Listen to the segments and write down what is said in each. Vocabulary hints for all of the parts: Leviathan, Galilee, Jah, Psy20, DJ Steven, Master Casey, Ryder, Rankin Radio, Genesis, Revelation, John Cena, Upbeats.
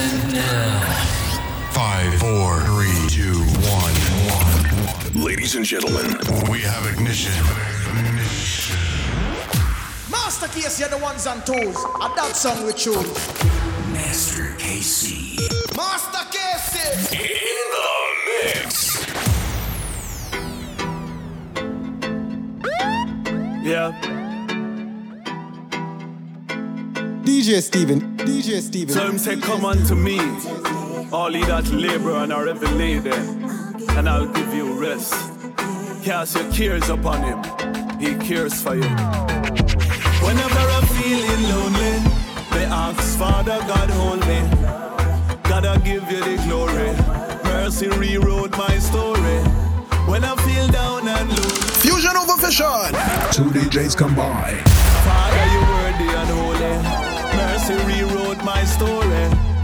And now. 5, 4, 3, 2, 1. Ladies and gentlemen, we have ignition. Master Casey are the ones on toes. And that song we chose. Master Casey. Master Casey. In the mix. Yeah. DJ Steven. So him say, come unto me, all ye that labor and are heavy laden, and I'll give you rest. Cast your cares upon him, he cares for you. Whenever I'm feeling lonely, they ask, Father God hold me. God I give you the glory, mercy rewrote my story. When I feel down and loose, fusion over fission. 2 DJs come by. Father you worthy and holy. Mercy rewrote my story.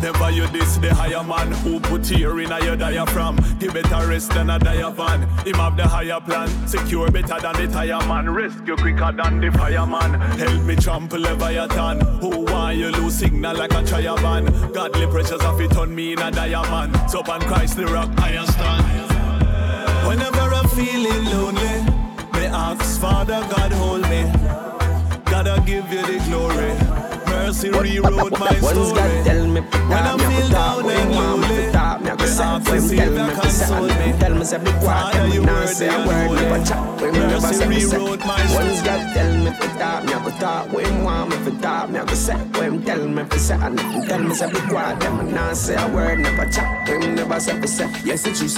Never you diss the higher man who put here in your diaphragm. Give better rest than a diaphan. Him have the higher plan. Secure better than the tire man. Rescue quicker than the fireman. Help me trample Leviathan. Who want you lose signal like a triavan? Godly pressures have it on me in a diamond. So upon Christ the rock I stand. Whenever I'm feeling lonely, me ask Father God hold me. God I give you the glory. Mercy rewrote my story. God tell me, when I feel down and lonely, tell me, yes, it's you say,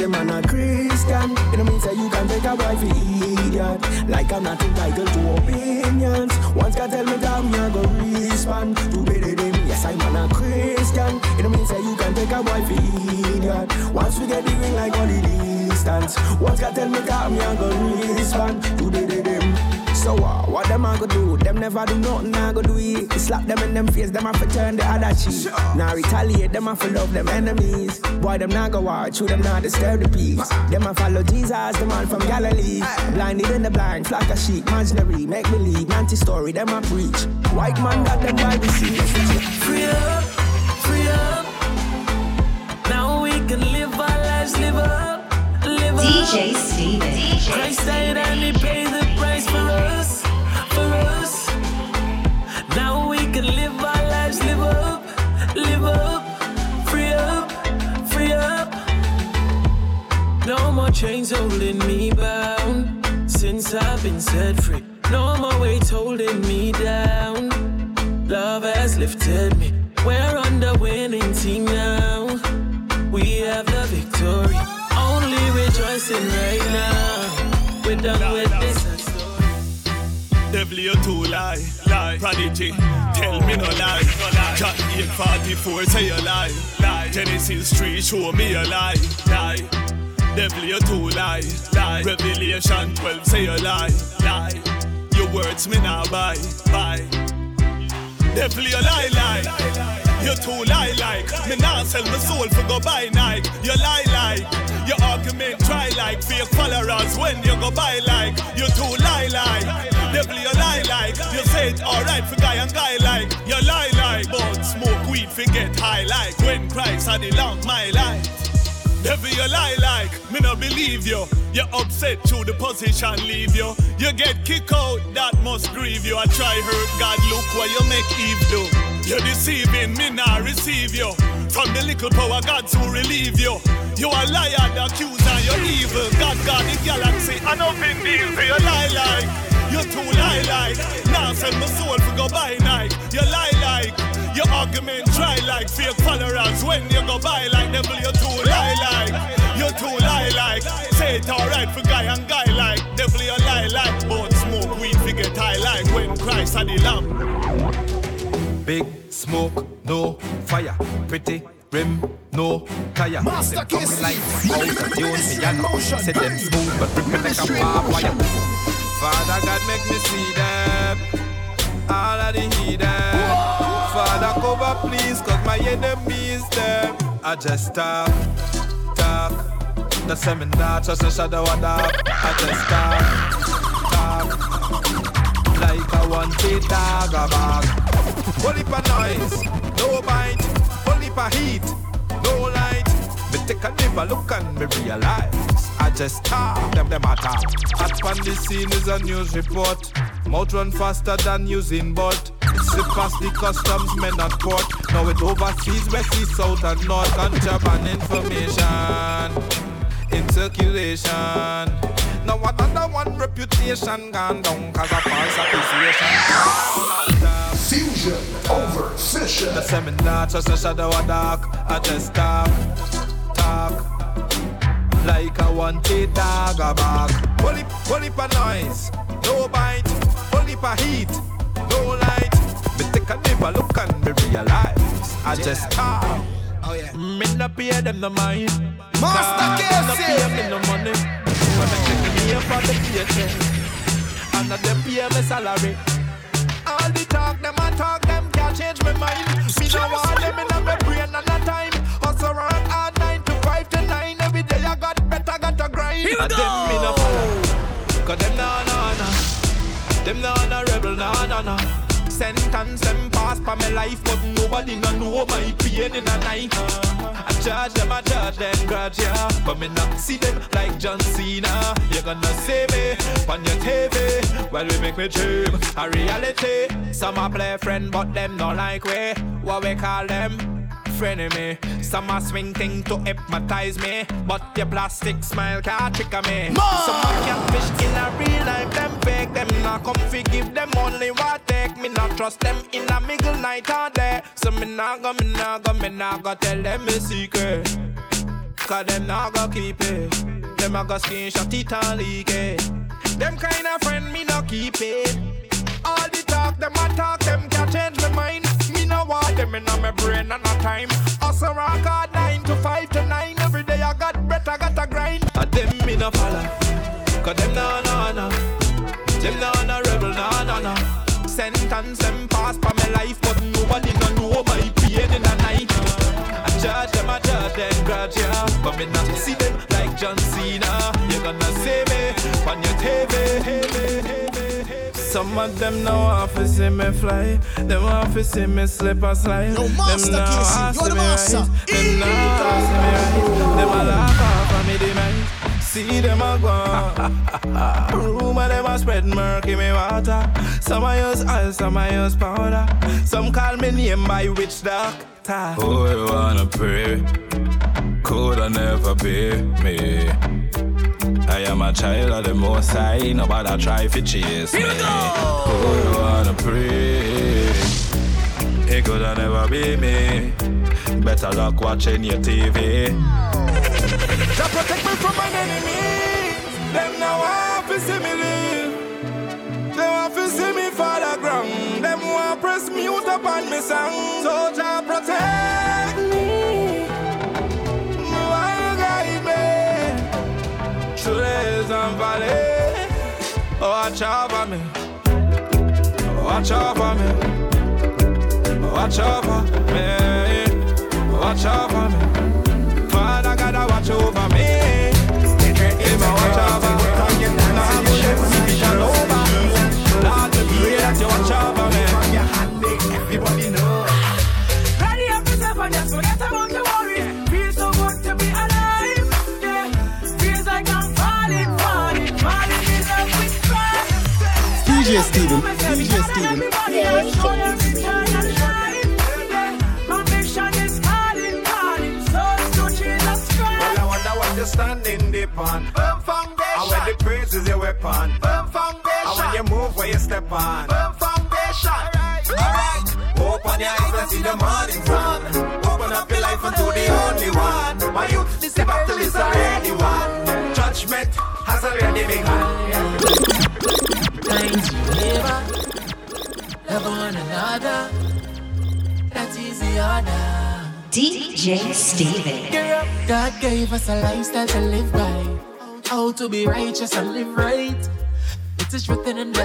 man, a Christian. It means that you can take a wife, idiot. Like I'm not entitled to opinions. Once God tell me that I'm not gonna respond. To be the name, yes, I'm a Christian. It means that you can take a wife, idiot. Once we get the ring like all the distance. Once God tell me that me I'm gonna respond. To be the name. So what them I go do? Them never do nothing, I go do it. Slap them in them face, them have to turn the other cheek. Now retaliate, them have to love them enemies. Boy, them not go watch, who them not disturb the peace. Them have follow Jesus, the man from Galilee. Blinded in the blind, flock of sheep, imaginary, make believe, anti-story, them I preach. White man got them by the sea. Free up, now we can live our lives, live up. DJ Steven. Christ died and he paid the price for us. Now we can live our lives, live up. Free up. No more chains holding me bound, since I've been set free. No more weight holding me down. Love has lifted me. We're on the winning team now. We have the victory. Only rejoicing right now. We're done with this story. Devil, you too lie. Prodigy, tell me no lie. John 8:44 say a lie. Genesis 3 show me a lie. Devil, you too lie. Revelation 12 say a lie. Your words me now buy. Devil, you lie. You too lie. Me now sell my soul for go buy Nike. You lie. Your argument try like fake followers when you go buy like. You too lie. Devil, you lie. You say it alright for guy and guy like. You lie. But smoke weed for get high like. When Christ had it long my life. Devil, you lie. Me no believe you. You upset through the position, leave you. You get kicked out, that must grieve you. I try hurt God, look what you make Eve do. You're deceiving, me now receive you. From the little power, God to relieve you. You a liar, the accuser, you're evil. God, the galaxy, I know been deal. You lie. You too lie. Now send my soul to go buy Nike. You lie. Your argument try like fake followers when you go by like devil, you too lie. You too lie. Say it alright for guy and guy like. Devil, you lie. But smoke weed we get high like when Christ had the lamp. Big smoke, no fire. Pretty rim, no tire. Master Casey, set them smooth but rip me like a barbed wire. Father God make me see them. All of the heathen. Father, cover please, cause my enemies them. I just talk. The seminar, trust the shadow of that. I just talk. Like I want to talk about. Holy pa noise, no bite. Holy pa no heat, no light. Me take a deeper look and me realize I just stop them matter. Hot on the scene is a news report. Mouth run faster than using boat. Slip past the customs men at port. Now it overseas, west, east, south and north. And job and information in circulation. Now another one reputation gone down cause of false accusation. Fusion over fission. The seminar just a shadow of dark. I just talk like I want a dog a bag. Pull up a noise, no bite. Pull up a heat, no light. Me take a deeper look and me realize I just talk. Oh yeah. Me not pay them no mind. Master Casey. Me no money. When I check me here for the paycheck, and at them pay me salary. All the talk, them and talk, them can't change my mind. Me now all them in my brain and a time. Hustle around all 9 to 5 to 9. Every day I got better, got to grind. And them me no follow, cause them na-na-na. Them na-na-rebel, na-na-na. Sentence them pass for my life, but nobody no know my pain in a night. I judge them, grudge ya. But me not see them like John Cena. You're gonna see me on your TV. Well, we make me dream a reality. Some a play friend, but them not like we. What we call them? Frenemy. Some a swing thing to hypnotize me, but your plastic smile can't trick me. More. Some a catfish in a real life. Them fake, them not comfy. Give them only what take. Me not trust them in a middle night all day. So me nah go tell them me secret. Cause them nah go keep it. Them a go screenshot it and leak it. Them kind of friend me no keep it. All the talk, them a talk, them can't change my mind. What them in my brain and a time. Also rock hard 9 to 5 to 9. Every day I got better, got a grind. And them in a follow, cause them na-na-na. Them na-na-rebel, na-na-na. Sentence them pass for my life, but nobody no know my pain in the night. I judge them, grudge ya. But me not see them like John Cena. You're gonna see me on your TV. Some of them now want to see me fly. Them want to see me slip and slide. Them now want to see me rise. Them now want to see me rise. Them a laugh off of me demise. See them a go. Rumor them a spread murky me water. Some a use oil, some a use powder. Some call me name by witch doctor. Oh, you wanna pray? Could I never be me? I am a child of the Most High, nobody try to chase me. Oh, you wanna pray? It could have never be me. Better luck watching your TV. Just protect me from my enemies. Them now want to see me live. They want to see me fall the ground. Them want to press mute upon me song. So just protect me. Watch out for me. Watch out for me. Watch over me. Watch out for me. Father God, I watch over me. If I watch over me, now the ship is all over. Lord, we pray that you watch over me. From your hand, make everybody know. Ready up yourself and just forget about the worry. Feel so good to be alive. DJ Steven. My mission is calling, souls to Jesus Christ. Well, I wonder what you're standing deep on. Firm foundation. And when the praise is your weapon. Firm foundation. And when you move where you step on. Firm foundation. Alright. Open your eyes and see the morning sun. Open up your life unto the only one. My youth, this battle is already won. Judgment has already begun. Times you love one another. That's easy order. DJ Steven. God gave us a lifestyle to live by. How to be righteous and live right. It is written in the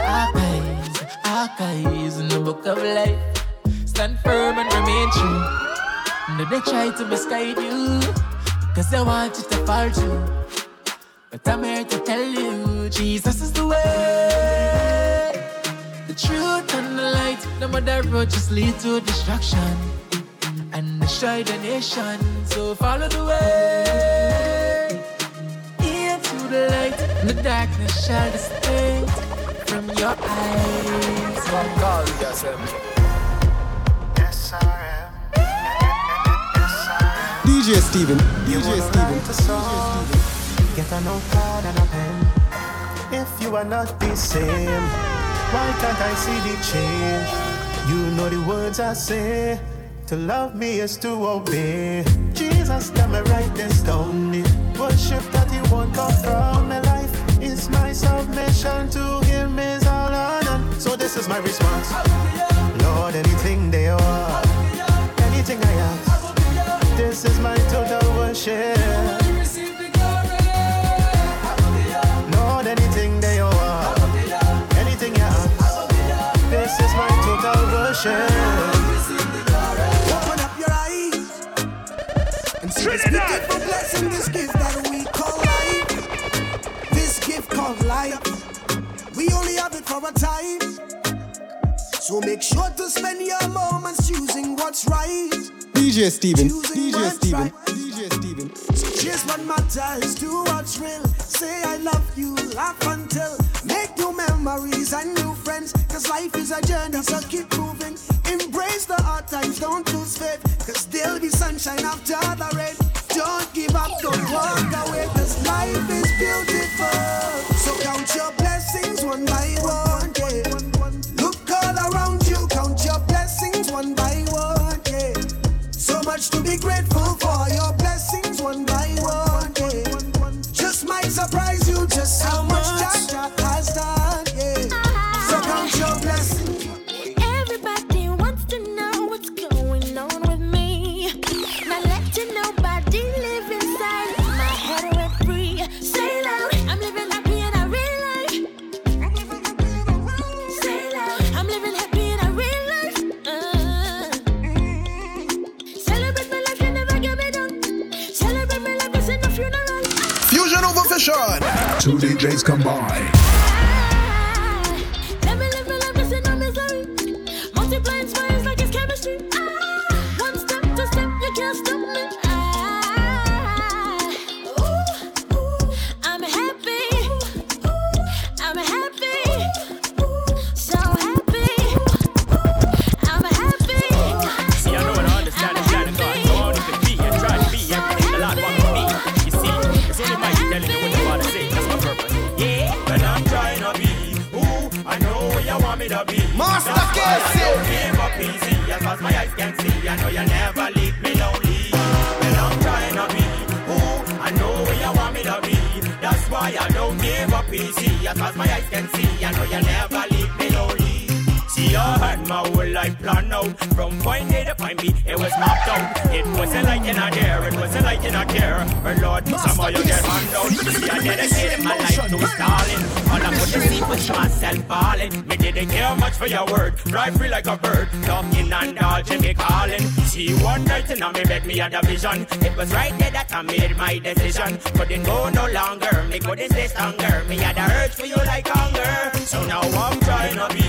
archives in the book of life. Stand firm and remain true. No, they try to misguide you, cause they want you to fall too. But I'm here to tell you, Jesus is the way, the truth and the light. No other road just leads to destruction. And Destroy the nation, so follow the way. Into the light, the darkness shall dissipate from your eyes. From God, SRM. DJ Steven. DJ Steven. Get a notepad and a pen. If you are not the same, why can't I see the change? You know the words I say. To love me is to obey. Jesus, tell me right this down. Worship that he won't come from my life. It's my salvation, to him is all honor. So this is my response. Lord, anything they are, anything I ask, this is my total worship. Lord, anything they are, anything I ask, this is my total worship. It's beautiful blessing, this gift that we call life. This gift called life, we only have it for a time. So make sure to spend your moments choosing what's right. DJ Steven. Just what matters, do what's real. Say I love you, laugh until. Make new memories and new friends, cause life is a journey, so keep moving. Embrace the hard times, don't lose faith, cause there'll be sunshine after the rain. Don't give up, don't walk away, cause life is beautiful. So count your blessings one by one, yeah. Look all around you, count your blessings one by one, yeah. So much to be grateful for, your blessings one by one, yeah. Just might surprise you just how much Jah has done, yeah. So count your blessings. Two DJs come by. Master Casey! As far as my eyes can see, I know you never leave me lonely. Well, I'm trying to be who I know you want me to be. That's why I don't give up easy. As far as my eyes can see, I know you never leave me lonely. See, I had my whole life planned out. From point A to point B, it was mapped out. It wasn't like in a dare, it wasn't like in a care. But Lord, somehow you get hung out. See, I dedicated my life to Stalin. All I put to sleep was myself falling. Me didn't care much for your word. Drive free like a bird, talking and dodging me calling. See, one night and now me bed me had a vision. It was right there that I made my decision. Couldn't go no longer, me couldn't stay stronger. Me had a urge for you like hunger. So now I'm trying to be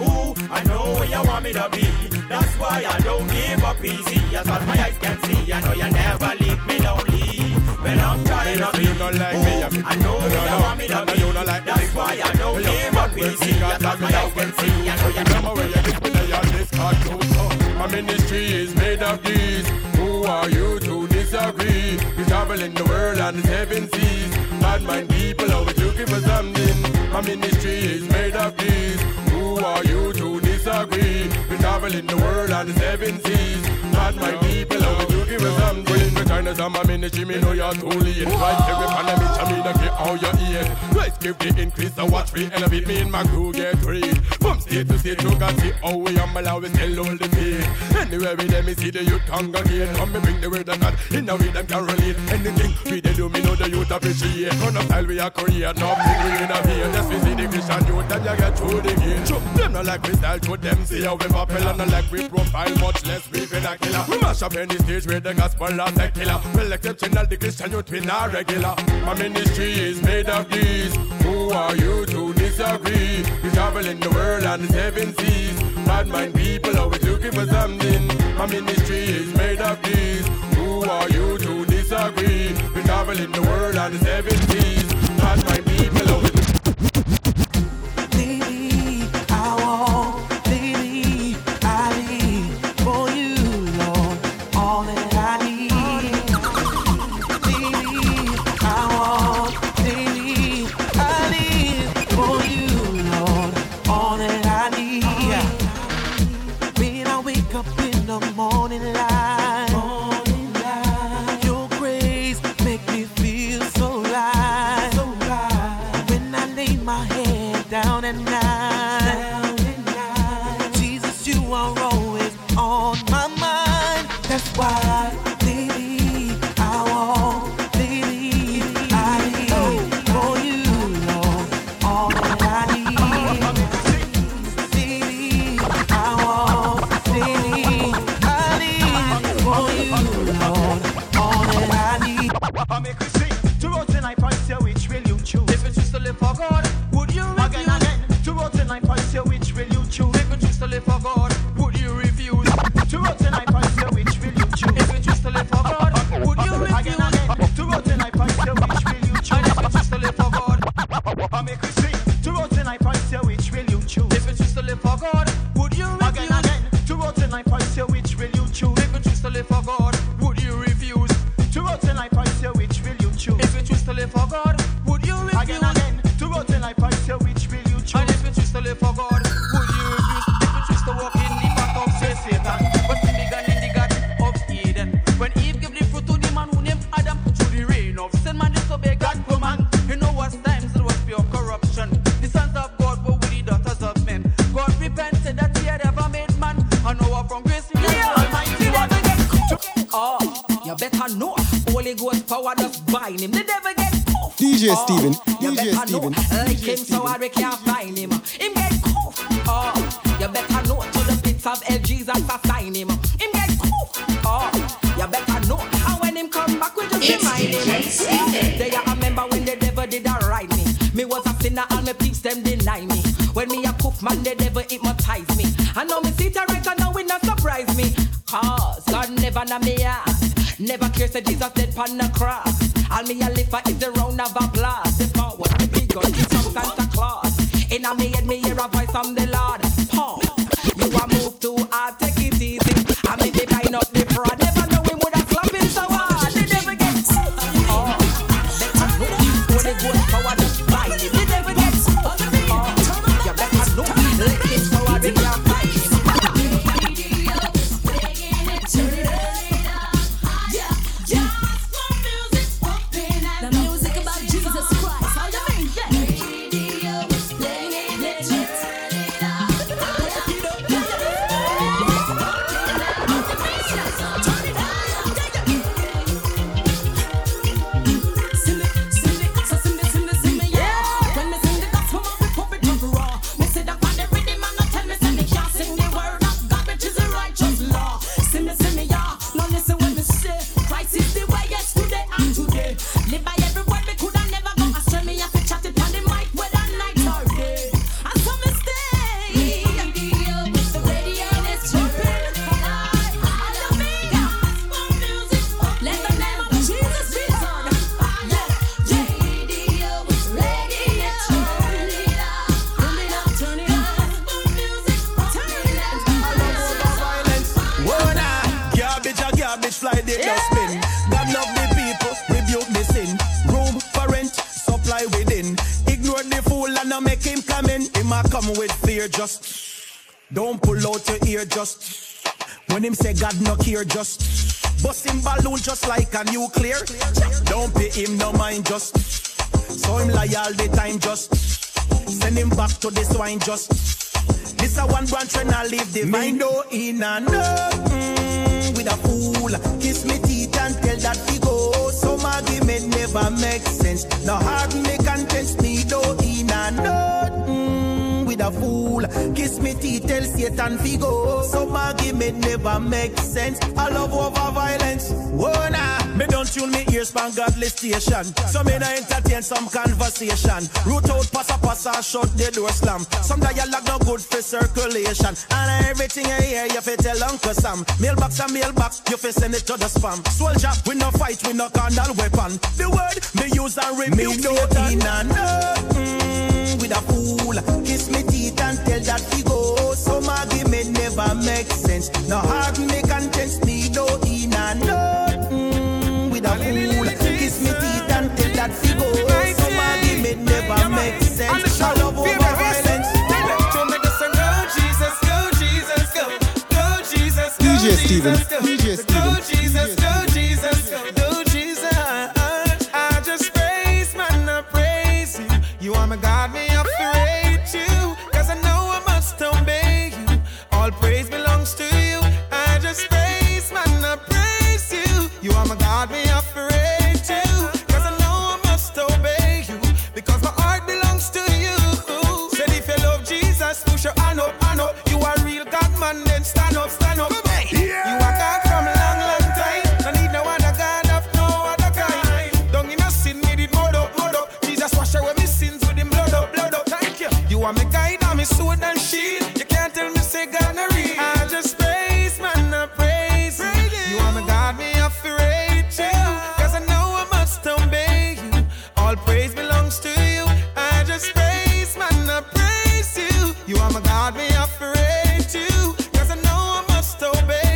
who I know where you want me to be. That's why I don't give up easy. As far as my eyes can see, I know you never leave me lonely. Well, I'm trying to be who I know you want me to be. That's why I know him up easy. That's how my eyes can see. I know you know where you get me on this cartoon. My ministry is made of these. Who are you to disagree? We travel in the world and the seven seas. Bad mind people always looking for something. My ministry is made of these. Who are you to disagree? We travel in the world and the seven seas. Bad mind people always looking for something. China's on my ministry, me know you're too late. Right every pandemic, I mean, I get all your ears. Let's give the increase, I watch me elevate. Me and my crew get free. From state to state, you can see how we humble, how we still hold the faith. Anywhere with them, me see the youth congregate. Come me bring the word of God, in a way them can relate. Anything we they do, me know the youth appreciate. None of style we are create, nothing we innovate. Yes, we see the Christian youth, them you get through the gate. Sure, them not like we style, to them see how we popular. Not like we profile, much less we been a killer. We mash up any stage where the gospel are second. Well, exceptional, the Christian youth we not regular. My ministry is made of these. Who are you to disagree? We travel in the world and the seven seas. bad mind people always looking for something. My ministry is made of these. Who are you to disagree? We travel in the world on the seven seas. Bad mind people always. Just bust him balloon just like a nuclear. Don't pay him no mind just. So him loyal the time just. Send him back to the swine just. This a one branch when I leave the vine. No in and with a fool. Kiss me teeth and tell that he go. Some argument never make sense. No hard me convince me no in and with a fool. Kiss me teeth, tell Satan figo. Some argument never make sense. I love over violence. Whoa, nah. Me don't tune me ears from godly station. Some in a entertain some conversation. Root out, passa, shut the door slam. Some dialogue no good for circulation. And everything I hear, you fi tell Uncle Sam. Mailbox and mailbox, you fi send it to the spam. Soldier, we no fight, we no carnal weapon. The word, me use and rebuke Satan. Me no in and with a fool. Kiss me teeth and tell that he go. Some argument never makes sense. No hard me contents, me no in and with a fool. Kiss me teeth and tell that he go. Some argument never makes sense. I love over violence. To make us go, Jesus, go, Jesus, go. Go, Jesus, go, Jesus, go. Go, Jesus, go, Jesus, go, Jesus. I just praise, man, I praise you. You are my God, me up to rate you. Cause I know I must obey you. All praise belongs to you. I just praise, man, I praise you. You are my God, me up to rate you. Cause I know I must obey you. Because my heart belongs to you. Said if you love Jesus, push your hand up, hand up. You are real God, man, then stand up, stand up. You are God from a long, long time. I need no other God of no other kind. Don't in a sin, need it more up, more up. Jesus wash away my sins with him blood up, blood up. Thank you. You are my guide, I'm my sword and shield. You can't tell me say God no real. I just praise, man, I praise you. You are my God, me afraid you. Cause I know I must obey you. All praise belongs to you. I just praise, man, I praise you. You are my God, me afraid you. Cause I know I must obey.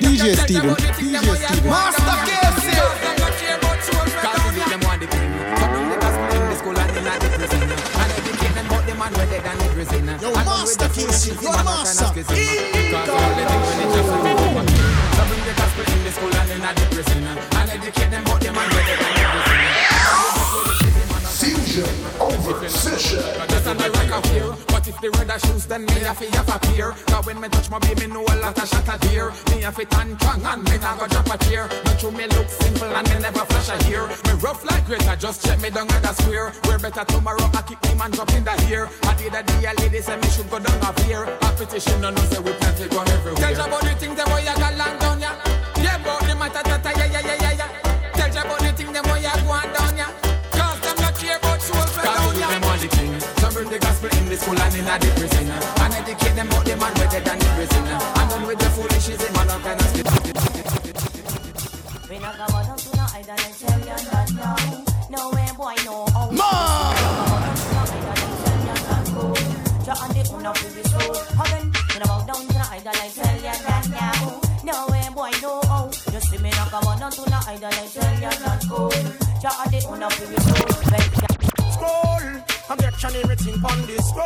DJ Steven, Master Casey. Cause you them want the king. But do the gospel in the school and in the prison. And educate them about the man where they done the prison. Yo, Master Casey, yo, Master. Cause all the things when it's just a woman. So bring the gospel in the school and in the prison. And educate them about the man where they done the prison. Seizure over session. But if the red are shoes, then me have to appear. Cause when me touch my baby, me know a lot of shot a deer. Me have to tan strong and me not go drop a tear. Not true, me look simple and me never flash a hair. Me rough like Greta, just check me down at a square. We're better tomorrow, I keep me man drop in the hair. I did a day, a lady say me should go down a here. I petition no say we can't take on everywhere. Tell you about the things that we got long down ya. Yeah, about the matter that yeah. Tell you about the things that we got going down ya. Cause them not care about souls down ya. The gospel in the school and in the prison. And educate them about the man better than the prison. And done with the foolishes in my kind of spit. We not go out to no idol and tell you that now. No way boy no out. Mom! Jah and the owner of the soul. Heaven, we not bow down to no idol and tell you that now. No way boy no out. Just see me not go out to no idol and tell you that go. Jah and the owner of the soul. Scroll! Objection, everything on this scroll.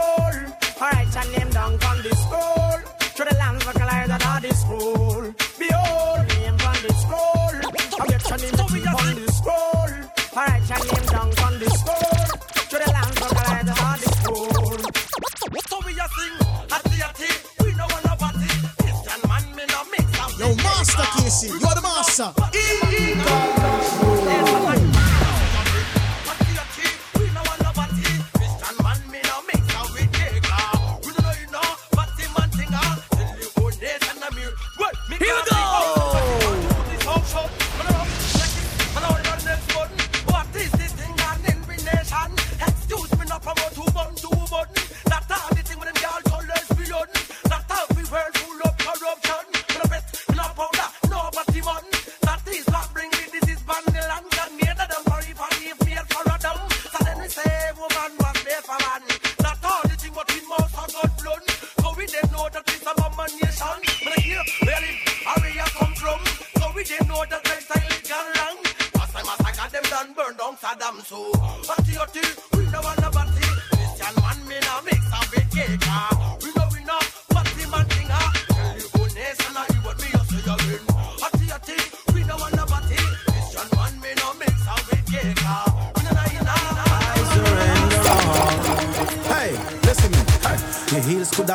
Alright, your name down on this scroll. To the lands of Galilee that are this scroll. Behold, name on this scroll. Objection, everything on this scroll. Alright, your name down on this scroll. To the lands of Galilee that are this scroll. So we are sing, I see a thing. We know one of us. Christian man, me no mix up. Yo, Master Casey, you're the master.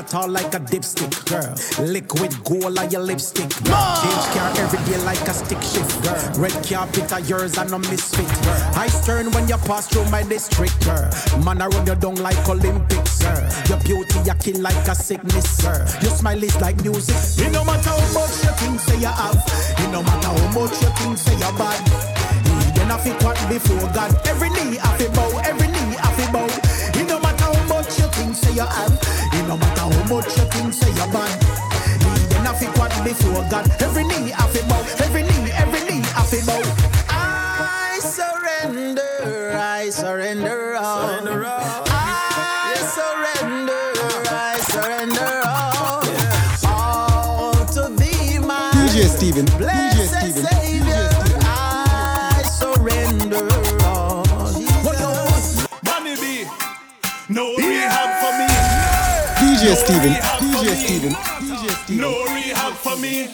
Tall like a dipstick, girl. Liquid gold on your lipstick. Change car every day like a stick shift, girl. Red carpet are yours and a misfit, girl. I turn when you pass through my district, girl. Man, I run you down like Olympics, girl. Your beauty, I kill like a sickness, sir. Your smile is like music. It no matter how much you think say you have, it no matter how much you think say you're bad. You don't have to quack before God. Every knee have to bow, every knee have to bow. It no matter how much you think say you have, it no matter how much you think say you're bad. You don't have to quack before God. Every knee have to bow, every knee have to bow. I surrender, I surrender all. Surrender all. DJ Steven, blessed Steven. Savior, I surrender all. What else? Money be no rehab for me. DJ Steven, DJ Steven, DJ Steven. No rehab for me.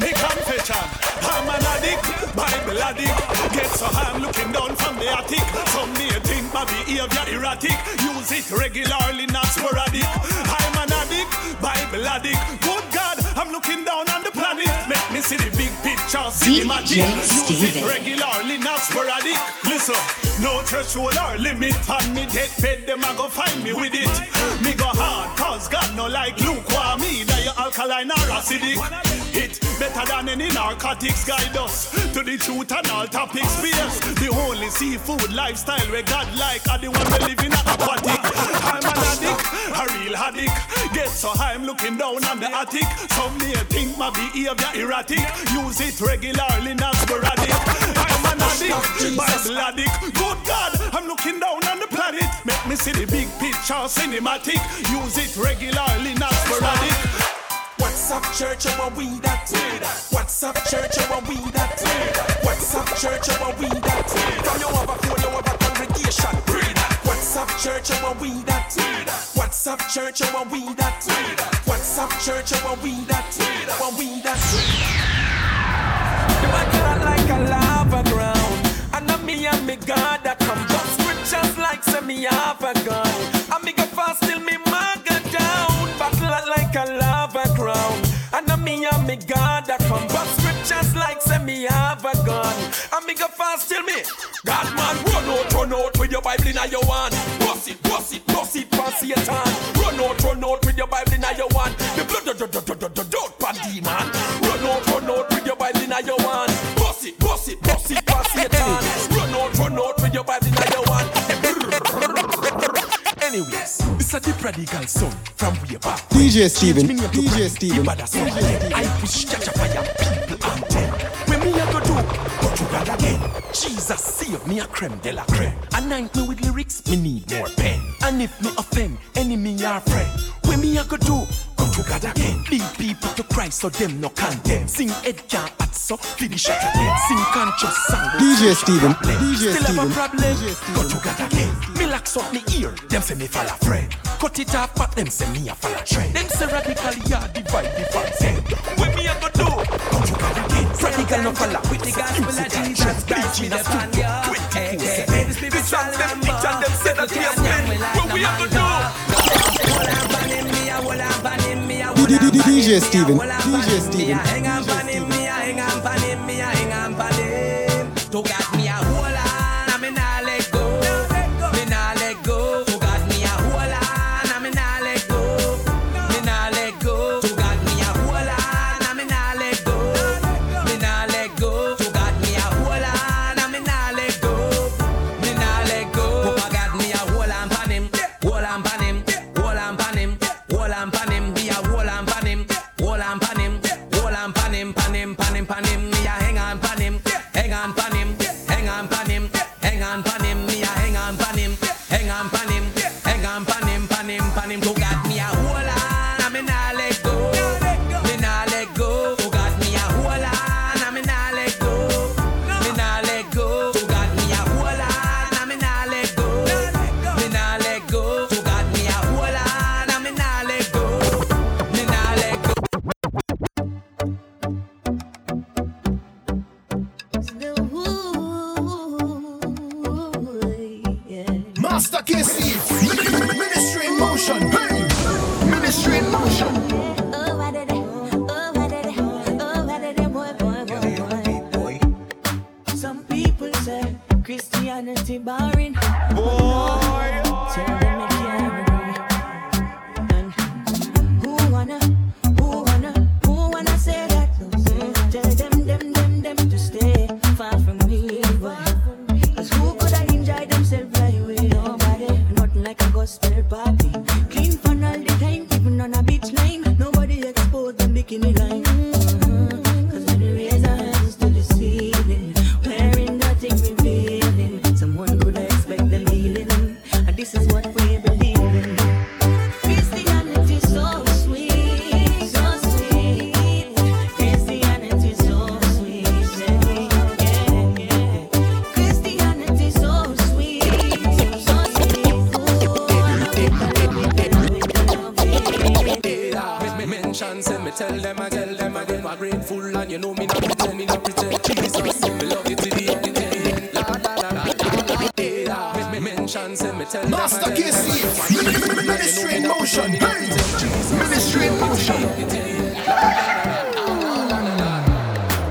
Make confession. I'm an addict, Bible addict. Get so I'm looking down from the attic. Some may think my behavior erratic. Use it regularly, not sporadic. I'm an addict, Bible addict. Good God, I'm looking down on the planet. Make me see the big picture, cinematic. Use it regularly, not sporadic. Listen, no threshold or limit. On me deathbed, them a go find me with it. Me go hard, cause God no like lukewarm. Either you're alkaline or acidic. It better than any narcotics. Guide us to the truth and all topics. Fierce, the only seafood lifestyle where God like are the one we live in aquatic. I'm an addict, a real addict. Get so high, I'm looking down on the attic. So me think my behavior erratic. Use it regularly, not sporadic. I'm an addict, Bible addict. Good God, I'm looking down on the planet. Make me see the big picture, cinematic. Use it regularly, not sporadic. What's up, church? About we that? What's up, church? About we that? What's up, church? About we that? From your overflow, your over congregation. What's up, church? About we that? What's up, church? About we that? What's up, church? About we that? About we that? You are God like a lava ground, and me and me God that come down. Scriptures like say me have a gun, and me go fast till me maga down. Battle like a lava ground, and me and me God that come back. Scriptures like say me have a gun, and me go fast till me God man run out with your Bible in your hand. Bust it past your time. Run out with your Bible in your hand. The blood don't pan demon. Run out with your Bible in your hand. Bust it past your time. Run out with your Bible in your hand. Anyways, it's a the prodigal son from way back. DJ Steven, DJ Steven. I push catch up your people and them. When me have to do, but you got again. Jesus save me a creme de la creme. Anoint me with lyrics, me need more pen. And if me offend, enemy or friend. When me have to do, but you got again. Lead people to Christ so them no condemn. Sing head can't at so, finish at again. Sing conscious song. DJ Steven, DJ Steven. Still have a problem, but you got again. Me locks up me ear, them say me fall a friend. Cut it off, but them say me a fall a trend. Them say radically hard divide the fancy. When me have to do, but you got again. Radical no fall with the gospel of Jesus Christ me the fan ya. This be strong, them bitch and them say that we have men. What we have to do? DJ Steven, DJ Steven. Hang on pan him, me hang on pan him, me hang on pan him. To God me a hold on, and me nah let go. Me nah let go. To God me a hold on, and me nah let go. Me nah let go. To God me a hold on, and me nah let go. Me nah let go. To God me a hold on, and me nah let go. Me nah let go. To God me a hold on pan him, hold on pan him, hold on pan him, hold on pan him. Me a hold on pan him, hold on pan him, hold on pan him, pan him, pan him, pan him. Me a hang on pan him. Hang on pan him, hang on pan him, hang on pan him, me a hang on pan him, hang on pan him, hang on pan him, pan him, pan him. To God me a hold on, and me nah let go. Me nah let go. To God me a hold on, and me nah let go. Me nah let go. To God me a hold on, and me nah let go. Me nah let go. To God me a hold on, and me nah let go. Me nah let go. Master Casey, Ministry in Motion. Hey! Me tell them again, my brain full and you know me not pretend, me not pretend. Jesus, me love you to the end, la la la la la la. Mention, say me tell them again. Master Casey, ministry in motion, hey, ministry in motion.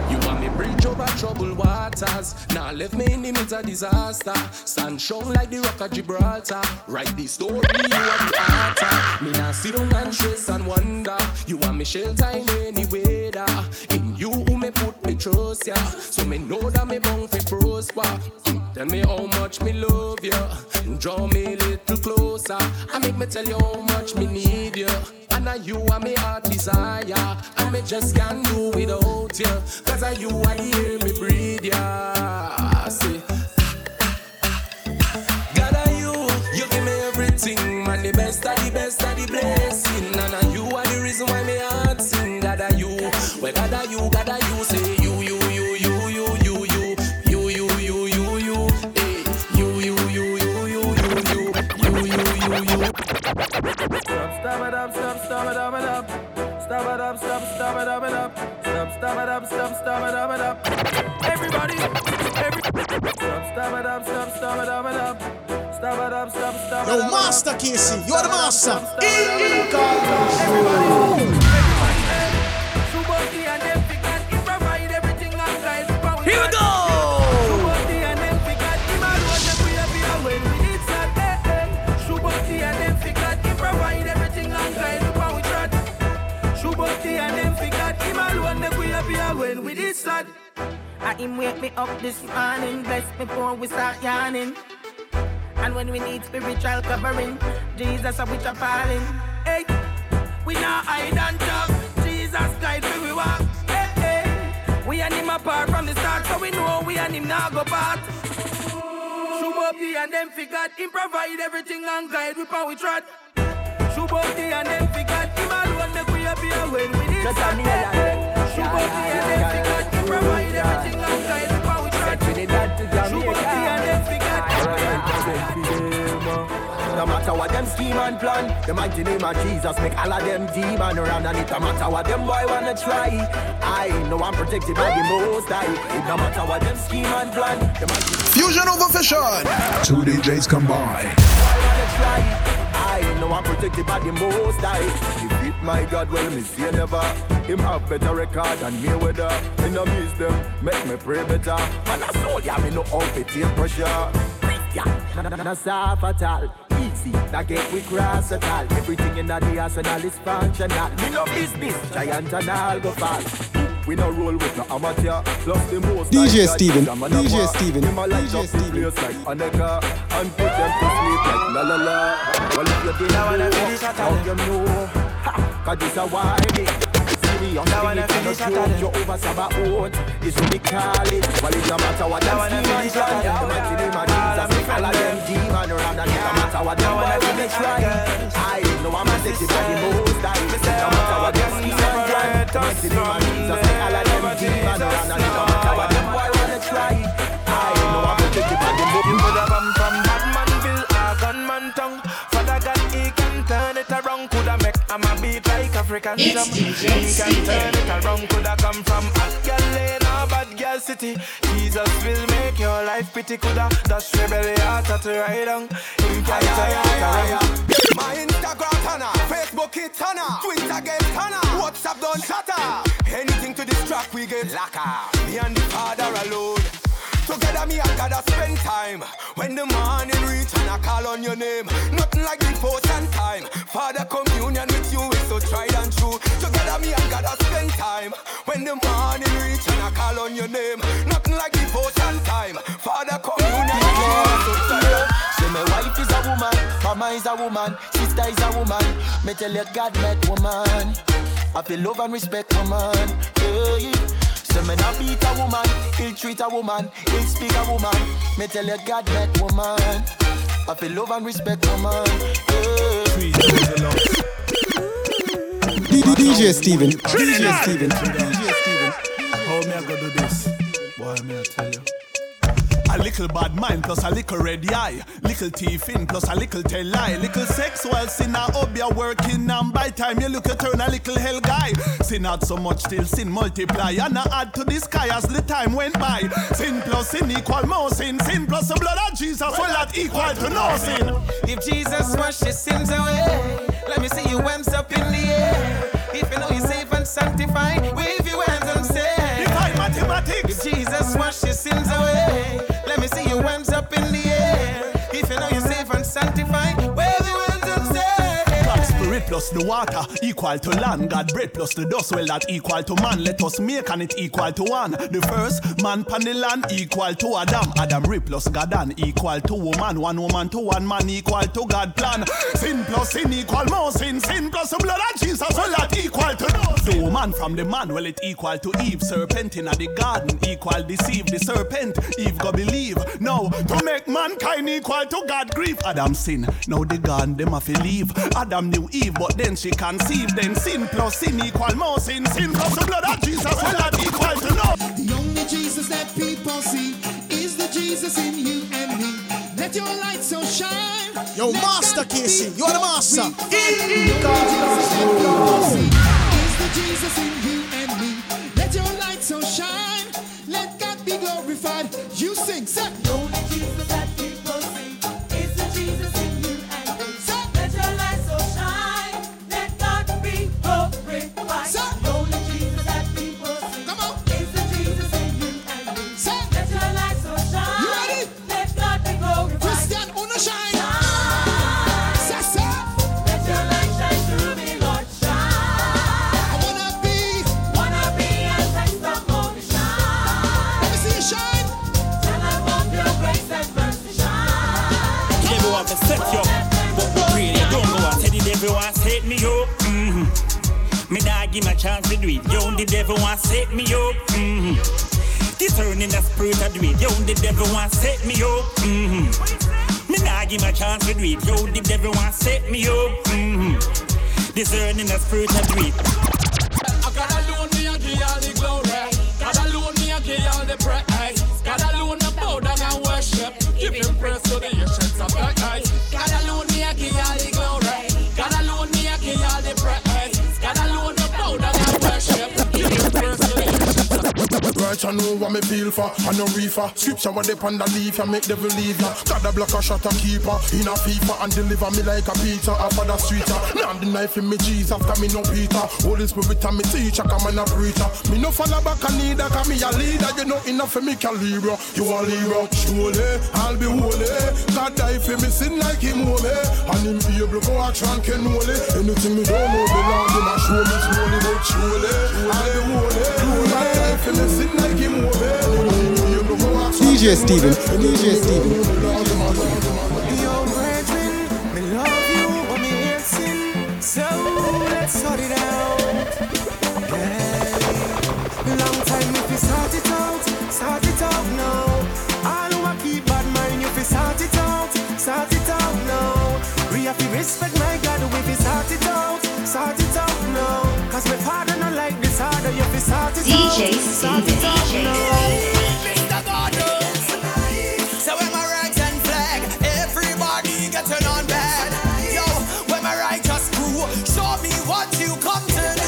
You want me bridge over troubled waters, now left me in the midst of disaster. Stand strong like the rock of Gibraltar. Write the story, you are the author. Me now sit down and trace and wonder. You want me shelter in any weather. In you who me put me trust, yeah. So me know that me bound to prosper. Tell me how much me love you. Draw me a little closer. I make me tell you how much me need you. And I you are my heart desire. And me just can't do without you. Cause I you I hear me breathe, yeah. See. God are you give me everything. Man, the best are the best are the blessing. And I you are the reason why me heart sing. God are you, well God are you, say Yo, Master Casey, you're the master. Here we go. When we did sad, I him wake me up this morning, bless before we start yawning. And when we need spiritual covering, Jesus, of which are falling. Hey, we now hide and talk, Jesus guide where we walk. Hey, hey, we and him apart from the start, so we know we and him now go back. Shuboti and them forgot, him provide everything and guide with how we trot. Shuboti and them forgot, him alone make we appear when we did sad. No matter what them scheme and plan, the mighty name of Jesus make all of them demon around. And it no matter what them boy wanna try, I know I'm protected by the Most High. It no matter what them scheme and plan, the mighty fusion over fission. Two DJs combined. I know I'm protected by the Most High. Defeat my God, well, me see never. Him have better record than me weather. Me no miss them, make me pray better. Man a soldier, me no outfit in pressure. Christian, suffer fatal. Easy, that get we cross at all. Everything in the arsenal is functional. Me no business, giant and all go fall. We no roll with no amateur. Plus the Most DJ like Steven, DJ Steven, DJ Steven. And put them to sleep like la la la. Well, if you do how you know? Ha, cause it's a while. Now when I finish at all, you over Sabaoth. It's really calling. Well, it no matter what them demons try. The mighty name of Jesus make all of them demons around. And it no matter what them boys when they try, I know I'm protected by the Most High. No matter what them demons try, the mighty name of Jesus make all of them demons around. And it no matter what them boys when they try, I know I'm protected by the Most High. You could have come from Batmanville or Gunman Town. Father God, he can turn it around. Could have make I'm a beat like African drum. He can turn it around. Coulda come from hot girl lane or bad girl city. Jesus will make your life pretty. Coulda dash rebel heart to ride down. He can turn it around. My Instagram Tana, Facebook it Tana, Twitter get Tana, WhatsApp don't shatter. Anything to distract we get lacquer. Me and the Father alone. Together me and God spend time. When the morning reach and I call on your name, nothing like the force and time. Father communion with you is so tried and true. Together me and God spend time. When the morning reach and I call on your name, nothing like the force and time. Father communion with you is so tried and true. Say my wife is a woman, mama is a woman, sister is a woman. Me tell you God met woman. I feel love and respect woman. Hey. So me not beat a woman, he'll treat a woman, he'll speak a woman. Me tell you God met woman. I feel love and respect woman. DJ Steven, DJ Steven. How me I go do this? Boy, me I tell you. A little bad mind plus a little red eye. Little teeth in plus a little tail lie. Little sex while sin a hobby a working. And by time you look at turn a little hell guy. Sin not so much till sin multiply. And I add to the sky as the time went by. Sin plus sin equal more sin. Sin plus the blood of Jesus will not equal to no sin. If Jesus washed his sins away, let me see you hands up in the air. If you know you're safe and sanctified, wave your hands and say, divine mathematics. If Jesus washed his sins away, let me see you hands up in the air. If you know you're safe and sanctified, wave your hands and say, God's spirit plus the water equal to land. God bread plus the dust, well that equal to man. Let us make and it equal to one. The first man pan the land equal to Adam. Adam rib plus Gadan equal to woman. One woman to one man equal to God plan. Sin plus sin equal more sin. Sin plus the blood of Jesus, well that equal to those. The woman from the man, well it equal to Eve. Serpent in at the garden equal deceive the serpent. Eve go believe. Now to make mankind equal to God grief. Adam sin, now the garden them have to leave. Adam knew Eve but then she conceived. Then sin plus sin equal more sin. Sin plus the blood of Jesus, well that equal to no. The only Jesus that people see is the Jesus in you and me. Let your light so shine. Yo, let Master Casey, you're the master. It's the Jesus in you and me. Let your light so shine. Let God be glorified. You sing, sir. The only Jesus that people see is the Jesus in you and me. Sir. Let your light so shine. Let God be glorified. Sir. The only Jesus that people see is the Jesus in you and me. Sir. Let your light so shine. You ready? Let God be glorified. Christian, uno shine. Everyone set me up, me dog give my chance to do it. Yo, the devil want set me up, This turn in the spirit I do it. Yo, the devil want set me up, Me dog give my chance to do it. Yo, the devil want set me up, This turn in the spirit I do it. God alone me I give all the glory. God alone me I give all the praise. God alone I bow down and worship. Give him praise to the ancients of the earth. God alone me I give all the glory. Right, I know what me feel for, I know reefer. Scripture what they pan the leaf, I make devil leave ya. God a block a shot a keeper, in a FIFA. And deliver me like a Peter, off of the streeter. Now the knife in me Jesus, after me no Peter. Holy Spirit and me teacher, come and a preacher. Me no follow back a neither, cause me a leader. You know enough for me can leave ya. You a leader, surely, I'll be holy. God die for me sin like him holy. And him be able to go action and can holy. Anything me don't know belong to my show me slowly. But surely, I'll be holy. God die for me DJ Steven, DJ Steven. Yo, brethren, me love you or me hate sin. So let's sort it out. Yeah. Long time if you sort it out now. All who a keep bad mind, if you sort it out now. We have to respect my God if you sort it out now. Cause my father not like this harder, you have sort it DJ out. DJ Steven. So when my rights and flag, everybody gets an on bad. Yo, when my righteous crew, show me what you come to do.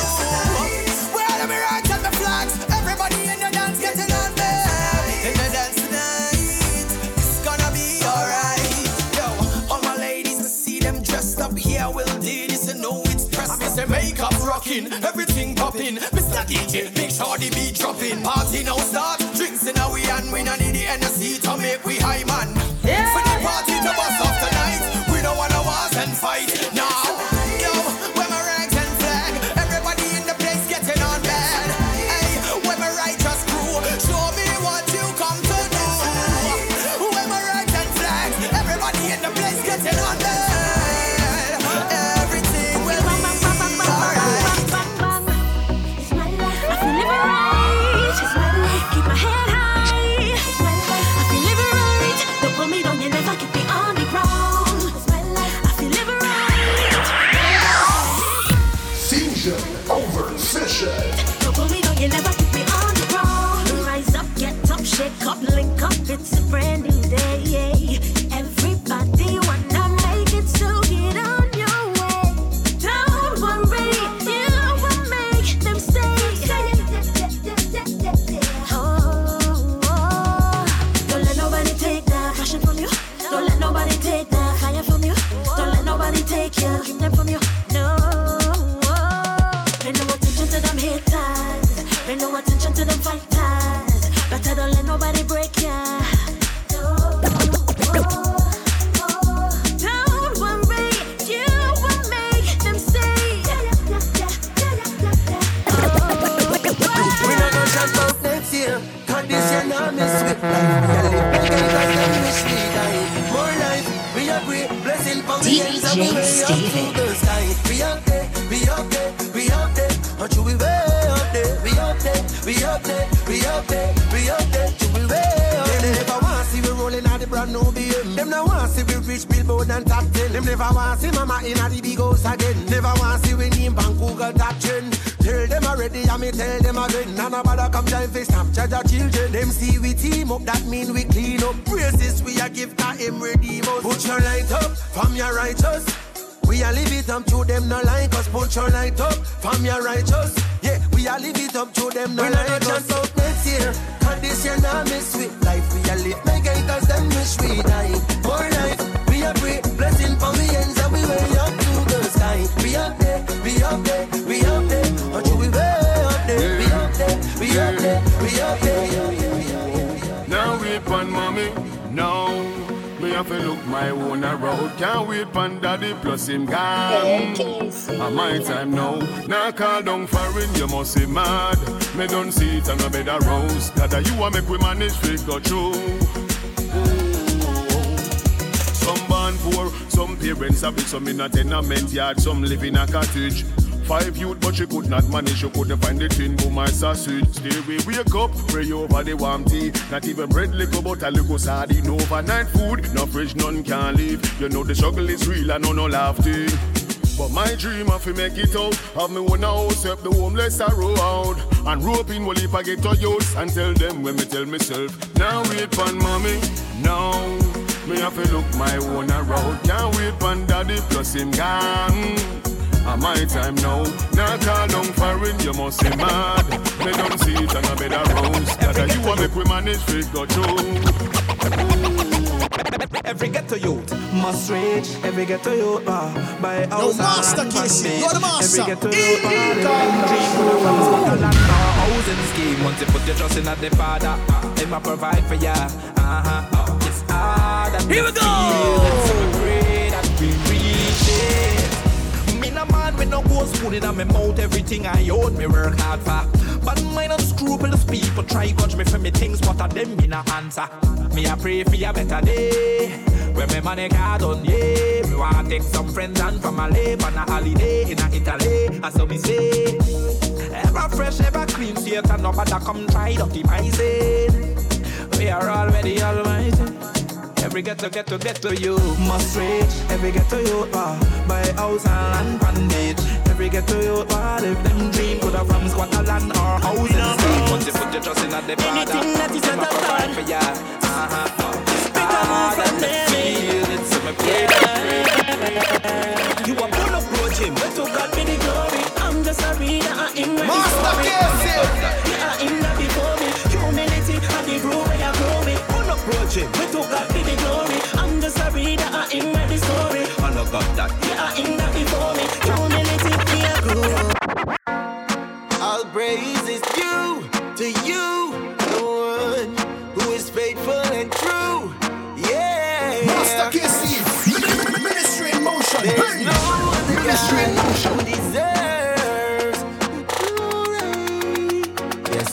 Where are my rights and my flags? Everybody in the dance getting on bad. In the dance tonight, it's gonna be alright. Yo, all my ladies, we see them dressed up here. We'll do this and know it's pressed. Miss the makeup rocking, everything popping. Mr. DJ, make sure the beat dropping. Party now start, drinks in our way and we don't need the energy to make we high man. Yeah. For the party to bust off tonight, we don't wanna wars and fight. Now, yo, when my rags and flag, everybody in the place getting on bad. Hey, when my righteous crew, show me what you come to do. When my rags and flag, everybody in the place getting on bad. Everything will be alright. It's my life. I feel liberate. Keep my head high. I feel liberate. Him gone. And my time now. Now call down foreign, you must be mad. Me don't see it and I better roast. That you want make we manage to go through. Some born poor, some parents have it, some in a tenement yard, some live in a cottage. 5 youth, but she could not manage, she couldn't find the tin for my sausage. Still we wake up, pray over the warm tea. Not even bread, liquor, but a little sardine. Overnight food, no fridge, none can live. You know the struggle is real and no laughter. But my dream of to make it out, have me one house, help the homeless I row out. And rope in will if I get to youths and tell them when me tell myself, now wait for mommy, now. Me have to look my own around. Can't wait for daddy plus him gone. And my time now, now call down foreign, you must be mad. Me don't see it and I better roast. That you want make we manage to go through. Every ghetto youth must reach. Every ghetto youth by house Master Casey, you're the master. Every ghetto youth dream housing scheme. Once you put your trust in at the father, they might provide for ya. It's hard and here we go. A man with no gold spoon in my mouth, everything I own me work hard for. But mine unscrupulous people try judge me for me things, what are them in a answer? Me I pray for a better day, when my money got on, yeah. Me want take some friends and family on a holiday in a Italy, as we say. Ever fresh, ever clean, see it and no bother come try dirty mindset. We are already almighty. Every ghetto, you must reach. Every ghetto, you buy house and land bandage. Every ghetto, you live them dream. Could have from Scotland or housing scheme. Once you put your trust in at the border, anything that is not a plan for ya. You are full of roaching, but to God be the glory. I'm just a reader, I am ready for me. You are in the before me. Humility and the groove where you're growing. Full of roaching, but to God be the glory. I'm just a reader, I am ready story. I look up that you are in the before me. Humility and groove. All praise is due to you, the one who is faithful and true. Yeah. Master Casey, ministry in motion. There's no other ministry in motion.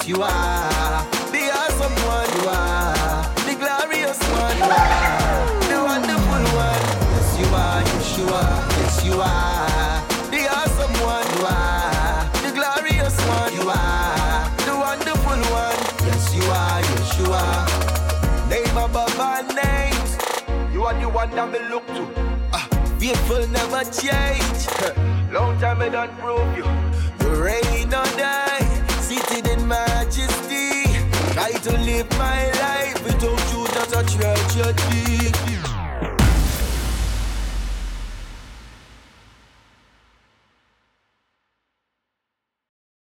You are the awesome one, you are the glorious one, you are the wonderful one. Yes, you are, yes, you are, yes, you are the awesome one, you are the glorious one, you are the wonderful one. Yes, you are, yes, you are. Name above all names, you are the one that we look to. Faithful never change. Long time I don't prove you. You reign or die. Seated in majesty, try to live my life without you, not a church, your deed.